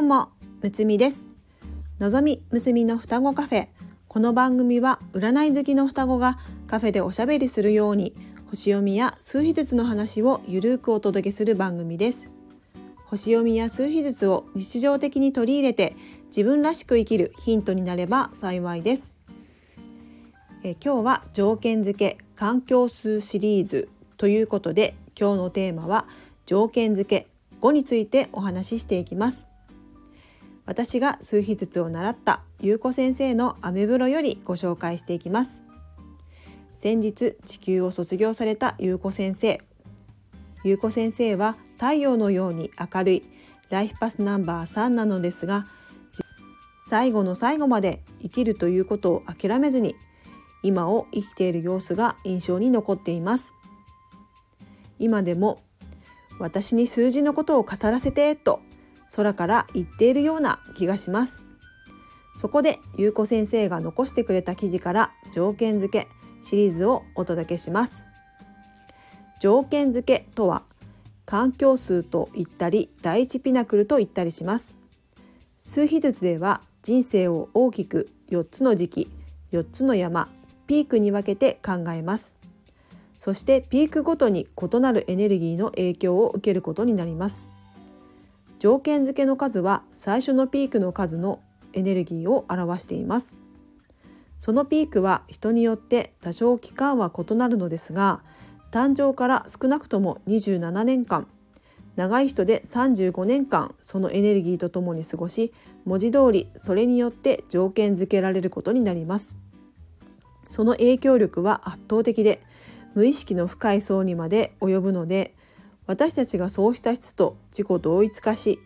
どうも、むつみです。のぞみむつみの双子カフェ。この番組は占い好きの双子がカフェでおしゃべりするように、星読みや数秘術の話をゆるくお届けする番組です。星読みや数秘術を日常的に取り入れて、自分らしく生きるヒントになれば幸いです。今日は条件付け環境数シリーズということで、今日のテーマは条件付け5についてお話ししていきます。私が数秘術を習ったゆうこ先生のアメブロよりご紹介していきます。先日地球を卒業されたゆうこ先生。ゆうこ先生は太陽のように明るいライフパスナンバー3なのですが、最後の最後まで生きるということを諦めずに、今を生きている様子が印象に残っています。今でも私に数字のことを語らせてと空から言っているような気がします。そこでゆうこ先生が残してくれた記事から条件付けシリーズをお届けします。条件付けとは環境数と言ったり第一ピナクルと言ったりします。数秘術では人生を大きく4つの時期、4つの山、ピークに分けて考えます。そしてピークごとに異なるエネルギーの影響を受けることになります。条件付けの数は最初のピークの数のエネルギーを表しています。そのピークは人によって多少期間は異なるのですが、誕生から少なくとも27年間、長い人で35年間そのエネルギーとともに過ごし、文字通りそれによって条件付けられることになります。その影響力は圧倒的で、無意識の深い層にまで及ぶので、私たちがそうした質と自己同一化し、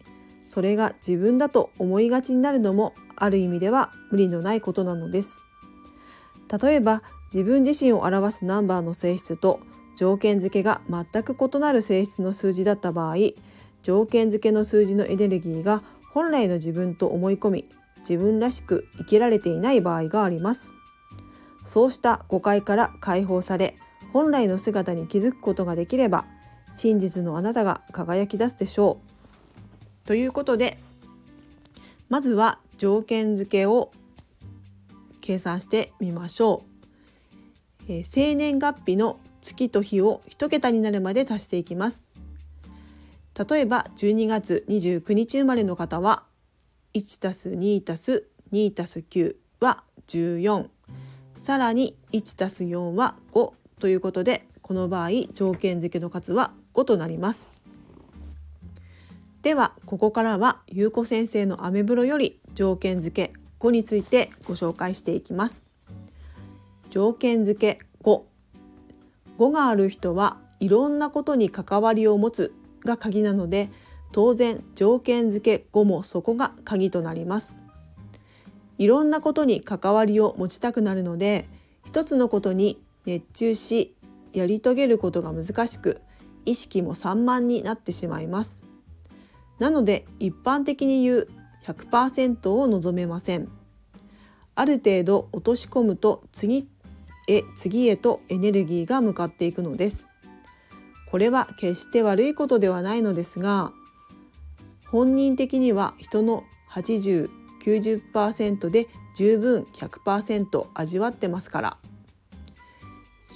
それが自分だと思いがちになるのもある意味では無理のないことなのです。例えば自分自身を表すナンバーの性質と条件付けが全く異なる性質の数字だった場合、条件付けの数字のエネルギーが本来の自分と思い込み、自分らしく生きられていない場合があります。そうした誤解から解放され、本来の姿に気づくことができれば、真実のあなたが輝き出すでしょう。ということで、まずは条件付けを計算してみましょう。生年月日の月と日を1桁になるまで足していきます。例えば12月29日生まれの方は 1+2+2+9 は14、さらに 1+4 は5ということで、この場合条件付けの数は5となります。ではここからはゆうこ先生のアメブロより条件付け5についてご紹介していきます。条件付け5がある人はいろんなことに関わりを持つが鍵なので、当然条件付け5もそこが鍵となります。いろんなことに関わりを持ちたくなるので、一つのことに熱中しやり遂げることが難しく、意識も散漫になってしまいます。なので一般的に言う 100% を望めません。ある程度落とし込むと次へとエネルギーが向かっていくのです。これは決して悪いことではないのですが、本人的には人の 80-90% で十分 100% 味わってますから。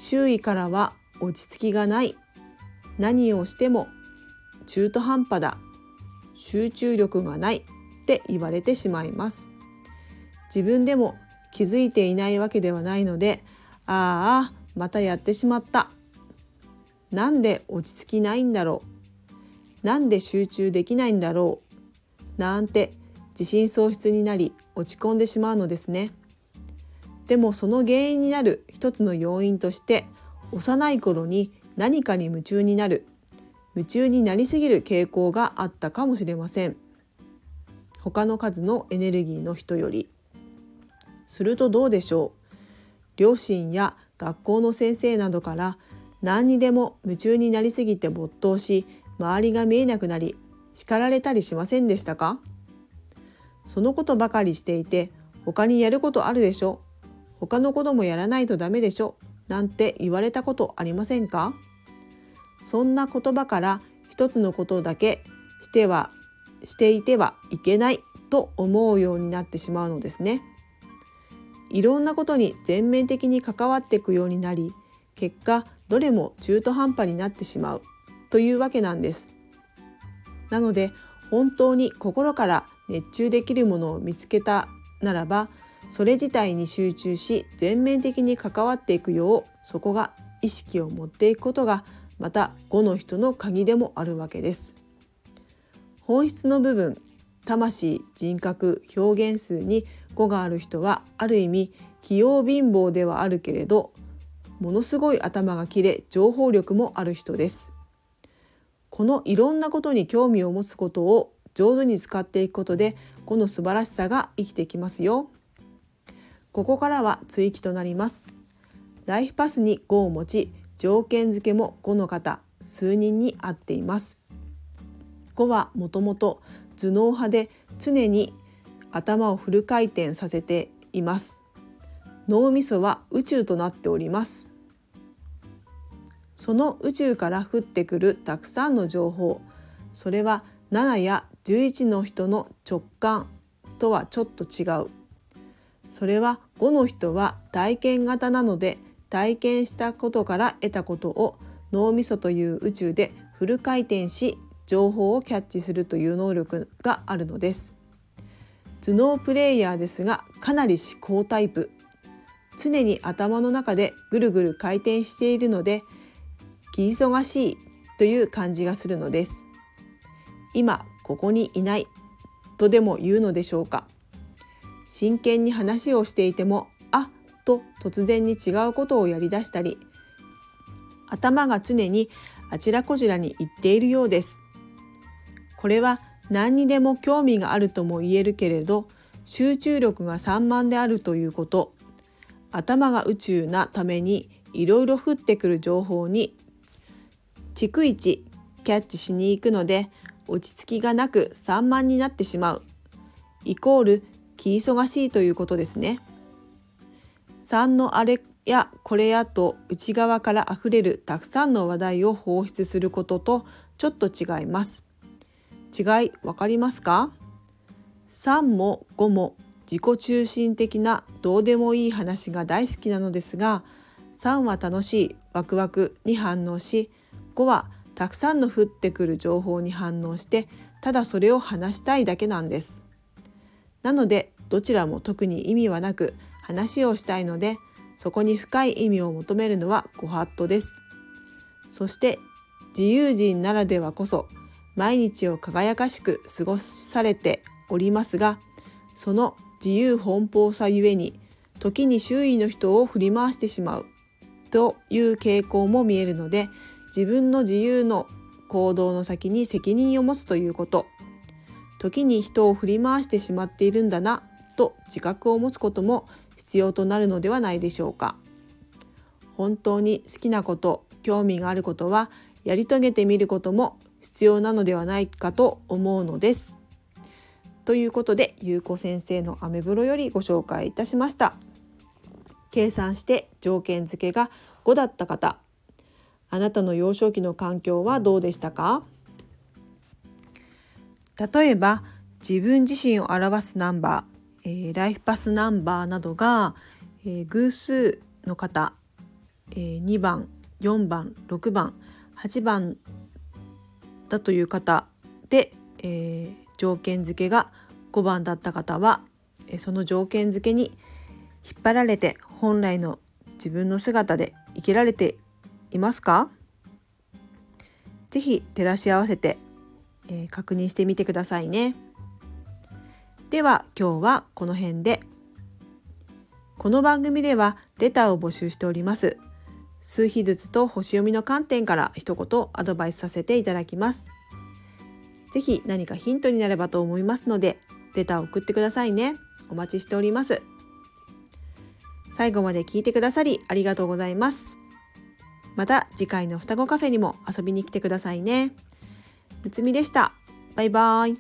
周囲からは落ち着きがない、何をしても中途半端だ、集中力がないって言われてしまいます。自分でも気づいていないわけではないので、ああまたやってしまった、なんで落ち着きないんだろう、なんで集中できないんだろうなんて自信喪失になり、落ち込んでしまうのですね。でもその原因になる一つの要因として、幼い頃に何かに夢中になりすぎる傾向があったかもしれません。他の数のエネルギーの人より。するとどうでしょう。両親や学校の先生などから何にでも夢中になりすぎて没頭し、周りが見えなくなり叱られたりしませんでしたか？そのことばかりしていて、他にやることあるでしょ、他のこともやらないとダメでしょなんて言われたことありませんか？そんな言葉から一つのことだけしてはしていてはいけないと思うようになってしまうのですね。いろんなことに全面的に関わっていくようになり、結果どれも中途半端になってしまうというわけなんです。なので本当に心から熱中できるものを見つけたならば、それ自体に集中し全面的に関わっていくよう、そこが意識を持っていくことがまた5の人の鍵でもあるわけです。本質の部分、魂、人格、表現数に5がある人はある意味器用貧乏ではあるけれど、ものすごい頭が切れ、情報力もある人です。このいろんなことに興味を持つことを上手に使っていくことで、この素晴らしさが生きてきますよ。ここからは追記となります。ライフパスに5を持ち、条件付けも5の方、数人に合っています。5はもともと頭脳派で常に頭をフル回転させています。脳みそは宇宙となっております。その宇宙から降ってくるたくさんの情報、それは7や11の人の直感とはちょっと違う。それは5の人は体験型なので、体験したことから得たことを脳みそという宇宙でフル回転し、情報をキャッチするという能力があるのです。頭脳プレイヤーですが、かなり思考タイプ。常に頭の中でぐるぐる回転しているので、気忙しいという感じがするのです。今ここにいないとでも言うのでしょうか。真剣に話をしていても、あっと突然に違うことをやりだしたり、頭が常にあちらこちらに行っているようです。これは何にでも興味があるとも言えるけれど、集中力が散漫であるということ。頭が宇宙なためにいろいろ降ってくる情報に逐一キャッチしに行くので、落ち着きがなく散漫になってしまうイコール気忙しいということですね。3のあれやこれやと内側からあふれるたくさんの話題を放出することとちょっと違います。違いわかりますか？3も5も自己中心的などうでもいい話が大好きなのですが、3は楽しい、ワクワクに反応し、5はたくさんの降ってくる情報に反応して、ただそれを話したいだけなんです。なので、どちらも特に意味はなく話をしたいので、そこに深い意味を求めるのはご法度です。そして、自由人ならではこそ、毎日を輝かしく過ごされておりますが、その自由奔放さゆえに時に周囲の人を振り回してしまうという傾向も見えるので、自分の自由の行動の先に責任を持つということ、時に人を振り回してしまっているんだなと自覚を持つことも必要となるのではないでしょうか。本当に好きなこと、興味があることはやり遂げてみることも必要なのではないかと思うのです。ということで、ゆうこ先生のアメブロよりご紹介いたしました。計算して条件付けが5だった方、あなたの幼少期の環境はどうでしたか？例えば自分自身を表すナンバー、ライフパスナンバーなどが、偶数の方、2番、4番、6番、8番だという方で、条件付けが5番だった方は、その条件付けに引っ張られて本来の自分の姿で生きられていますか？ぜひ照らし合わせて、確認してみてくださいね。では今日はこの辺で。この番組ではレターを募集しております。数日ずつと星読みの観点から一言アドバイスさせていただきます。ぜひ何かヒントになればと思いますので、レターを送ってくださいね。お待ちしております。最後まで聞いてくださりありがとうございます。また次回の双子カフェにも遊びに来てくださいね。むつみでした。バイバイ。